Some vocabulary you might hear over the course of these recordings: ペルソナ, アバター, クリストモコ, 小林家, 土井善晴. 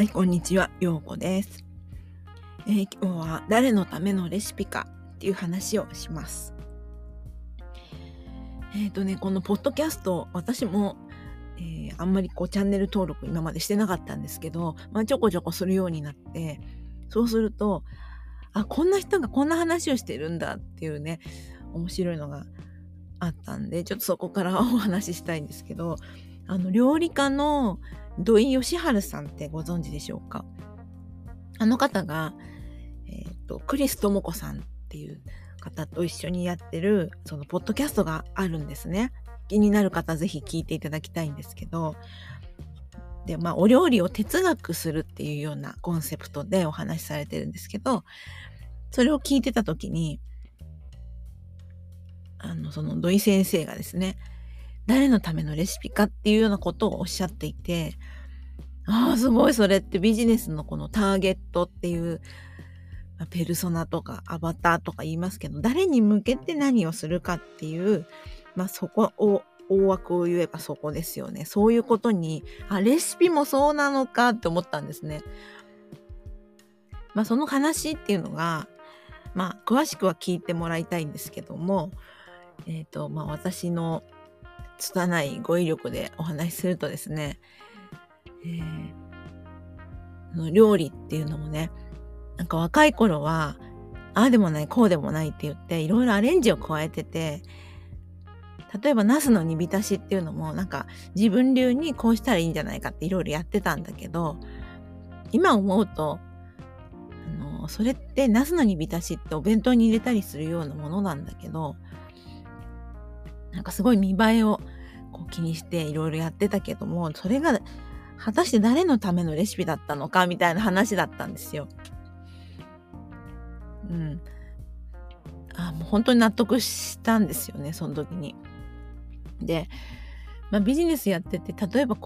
はい、こんにちは、ようこです。今日は誰のためのレシピかっていう話をします。このポッドキャスト、私も、あんまりチャンネル登録今までしてなかったんですけど、ちょこちょこするようになって、そうすると、こんな人がこんな話をしてるんだっていうね、面白いのがあったんで、ちょっとそこからお話ししたいんですけど、料理家の土井善晴さんってご存知でしょうか。あの方が、クリストモコさんっていう方と一緒にやってるそのポッドキャストがあるんですね。気になる方ぜひ聞いていただきたいんですけど、で、お料理を哲学するっていうようなコンセプトでお話しされてるんですけど、それを聞いてた時にその土井先生がですね、誰のためのレシピかっていうようなことをおっしゃっていて、すごい、それってビジネスのこのターゲットっていう、ペルソナとかアバターとか言いますけど、誰に向けて何をするかっていう、そこを、大枠を言えばそこですよね。そういうことに、レシピもそうなのかって思ったんですね。その話っていうのが、詳しくは聞いてもらいたいんですけども、私の拙い語彙力でお話しするとですね、料理っていうのもね、若い頃はああでもないこうでもないって言っていろいろアレンジを加えてて、例えばナスの煮浸しっていうのも自分流にこうしたらいいんじゃないかっていろいろやってたんだけど、今思うとそれってナスの煮浸しってお弁当に入れたりするようなものなんだけど、すごい見栄えを気にしていろいろやってたけども、それが果たして誰のためのレシピだったのかみたいな話だったんですよ。もう本当に納得したんですよね、その時に。で、ビジネスやってて、例えば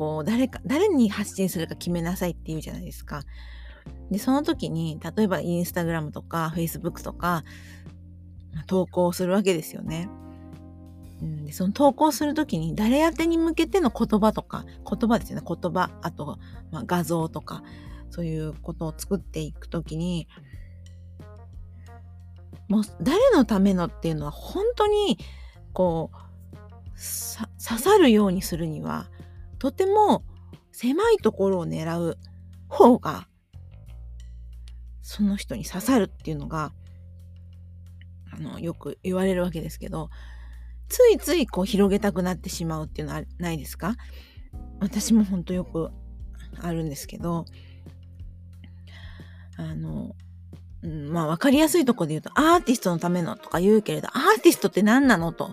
誰に発信するか決めなさいっていうじゃないですか。で、その時に例えばインスタグラムとかフェイスブックとか投稿するわけですよね。で、その投稿するときに誰宛てに向けての言葉、あと、画像とかそういうことを作っていくときに、もう誰のためのっていうのは本当に刺さるようにするにはとても狭いところを狙う方がその人に刺さるっていうのがよく言われるわけですけど、ついつい広げたくなってしまうっていうのはないですか。私も本当よくあるんですけど、分かりやすいところで言うと、アーティストのためのとか言うけれど、アーティストって何なのと、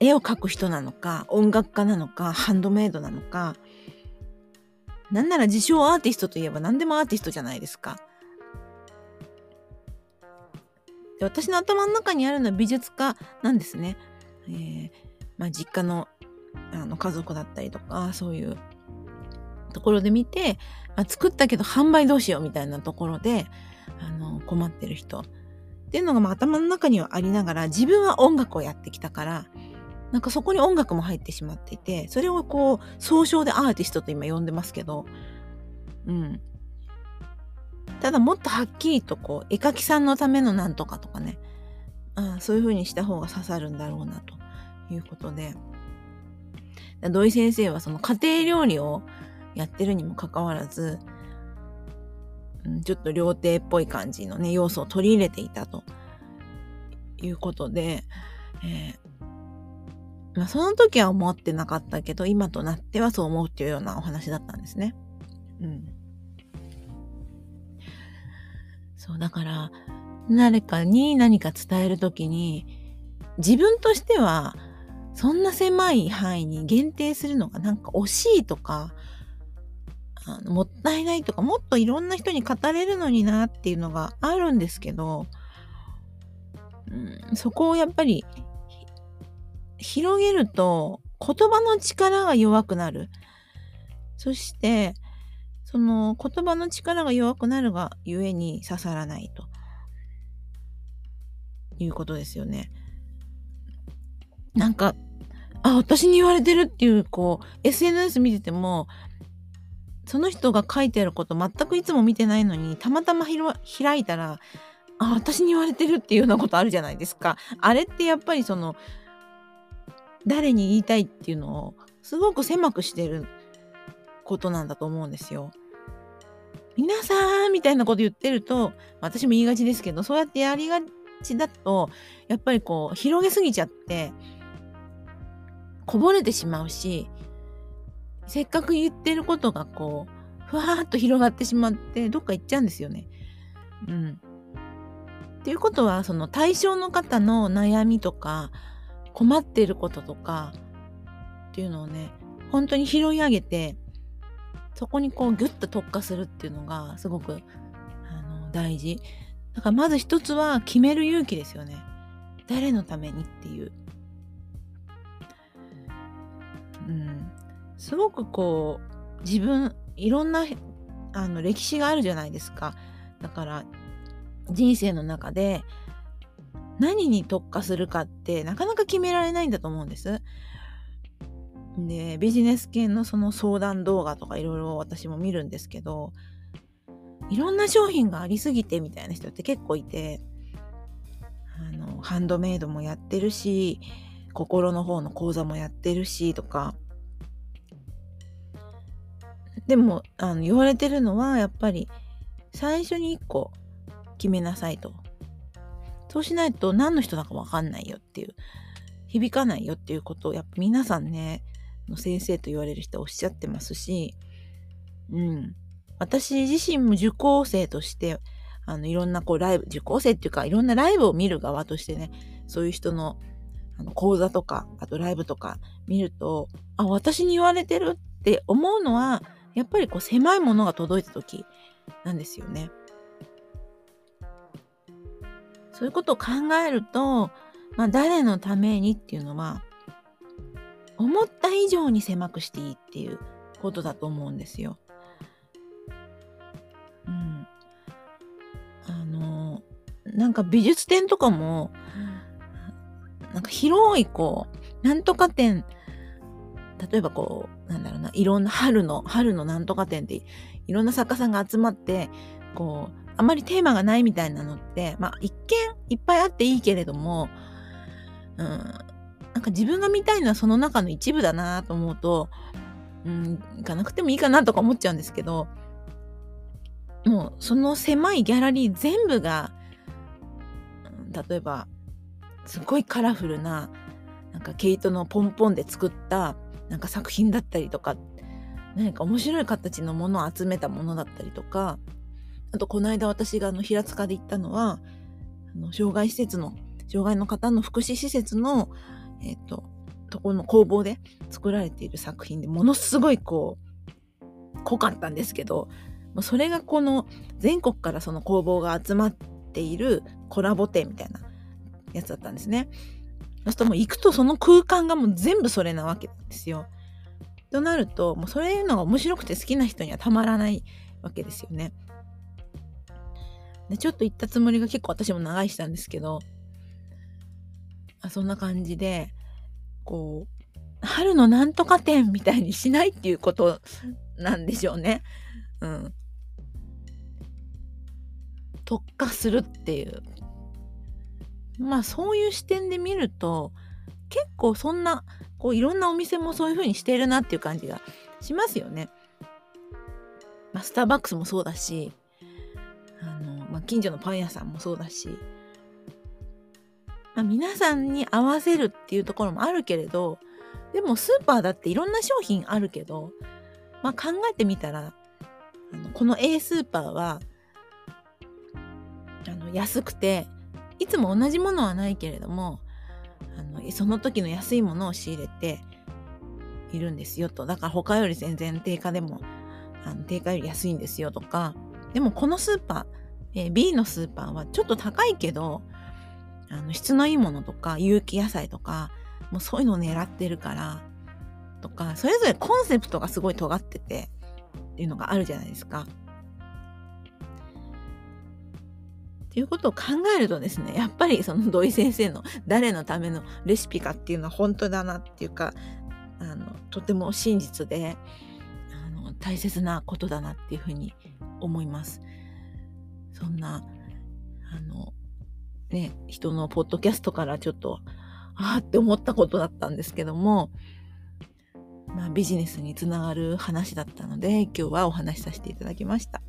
絵を描く人なのか、音楽家なのか、ハンドメイドなのか、なんなら自称アーティストといえば何でもアーティストじゃないですか。私の頭の中にあるのは美術家なんですね。実家の、家族だったりとかそういうところで見て、作ったけど販売どうしようみたいなところで困ってる人っていうのが、頭の中にはありながら、自分は音楽をやってきたからそこに音楽も入ってしまっていて、それを総称でアーティストと今呼んでますけど、ただもっとはっきりと絵描きさんのためのなんとかとかね、そういう風にした方が刺さるんだろうなということで、土井先生はその家庭料理をやってるにもかかわらず、ちょっと料亭っぽい感じのね要素を取り入れていたということで、その時は思ってなかったけど今となってはそう思うっていうようなお話だったんですね。そうだから、誰かに何か伝えるときに自分としてはそんな狭い範囲に限定するのが惜しいとか、もったいないとか、もっといろんな人に語れるのになっていうのがあるんですけど、そこをやっぱり広げると言葉の力が弱くなる。そしてその言葉の力が弱くなるがゆえに刺さらないということですよね。私に言われてるっていうSNS 見てても、その人が書いてること全くいつも見てないのに、たまたま開いたら、あ、私に言われてるっていうようなことあるじゃないですか。あれってやっぱりその誰に言いたいっていうのをすごく狭くしてることなんだと思うんですよ。皆さんみたいなこと言ってると、私も言いがちですけど、そうやってやりがちだとやっぱりこう広げすぎちゃってこぼれてしまうし、せっかく言ってることがこうふわーっと広がってしまってどっか行っちゃうんですよね。うん。っていうことは、その対象の方の悩みとか困ってることとかっていうのをね、本当に拾い上げて、そこにこうギュッと特化するっていうのがすごく大事。だからまず一つは決める勇気ですよね。誰のためにっていう。うん、すごくこう自分いろんな歴史があるじゃないですか。だから人生の中で何に特化するかってなかなか決められないんだと思うんです。で、ビジネス系のその相談動画とかいろいろ私も見るんですけど、いろんな商品がありすぎてみたいな人って結構いて、ハンドメイドもやってるし、心の方の講座もやってるしとか、でも言われてるのはやっぱり最初に1個決めなさいと。そうしないと何の人だか分かんないよっていう、響かないよっていうことをやっぱ皆さんね、先生と言われる人はおっしゃってますし、うん、私自身も受講生としていろんなこうライブ、受講生っていうかいろんなライブを見る側としてね、そういう人の講座とかあとライブとか見ると、あ、私に言われてるって思うのはやっぱりこう狭いものが届いた時なんですよね。そういうことを考えると、まあ、誰のためにっていうのは思った以上に狭くしていいっていうことだと思うんですよ。うん、なんか美術展とかもなんか広いこうなんとか展、例えばこうなんだろうな、いろんな春のなんとか展っていろんな作家さんが集まってこうあまりテーマがないみたいなのって、まあ、一見いっぱいあっていいけれども、うん、なんか自分が見たいのはその中の一部だなと思うと、うん、行かなくてもいいかなとか思っちゃうんですけど、もうその狭いギャラリー全部が、例えばすごいカラフルな、 なんか毛糸のポンポンで作ったなんか作品だったりとか、何か面白い形のものを集めたものだったりとか、あとこの間私が平塚で行ったのは障害の方の福祉施設のとこの工房で作られている作品で、ものすごいこう濃かったんですけど、それがこの全国からその工房が集まっているコラボ展みたいなやつだったんですね。そうするともう行くとその空間がもう全部それなわけですよ。となるともうそういうのが面白くて好きな人にはたまらないわけですよね。ちょっと行ったつもりが結構私も長いしたんですけど、そんな感じでこう春のなんとか展みたいにしないっていうことなんでしょうね。うん、特化するっていう、まあそういう視点で見ると結構そんなこういろんなお店もそういう風にしているなっていう感じがしますよね。まあ、スターバックスもそうだし、近所のパン屋さんもそうだし、まあ、皆さんに合わせるっていうところもあるけれど、でもスーパーだっていろんな商品あるけど、まあ、考えてみたらこの A スーパーは安くていつも同じものはないけれどもその時の安いものを仕入れているんですよと。だから他より全然定価でも定価より安いんですよとか、でもこのスーパーB のスーパーはちょっと高いけど質のいいものとか有機野菜とかもうそういうのを狙ってるからとか、それぞれコンセプトがすごい尖っててっていうのがあるじゃないですか。っていうことを考えるとですね、やっぱりその土井先生の誰のためのレシピかっていうのは本当だなっていうか、とても真実で大切なことだなっていうふうに思います。そんな人のポッドキャストからちょっとあーって思ったことだったんですけども、ビジネスにつながる話だったので今日はお話しさせていただきました。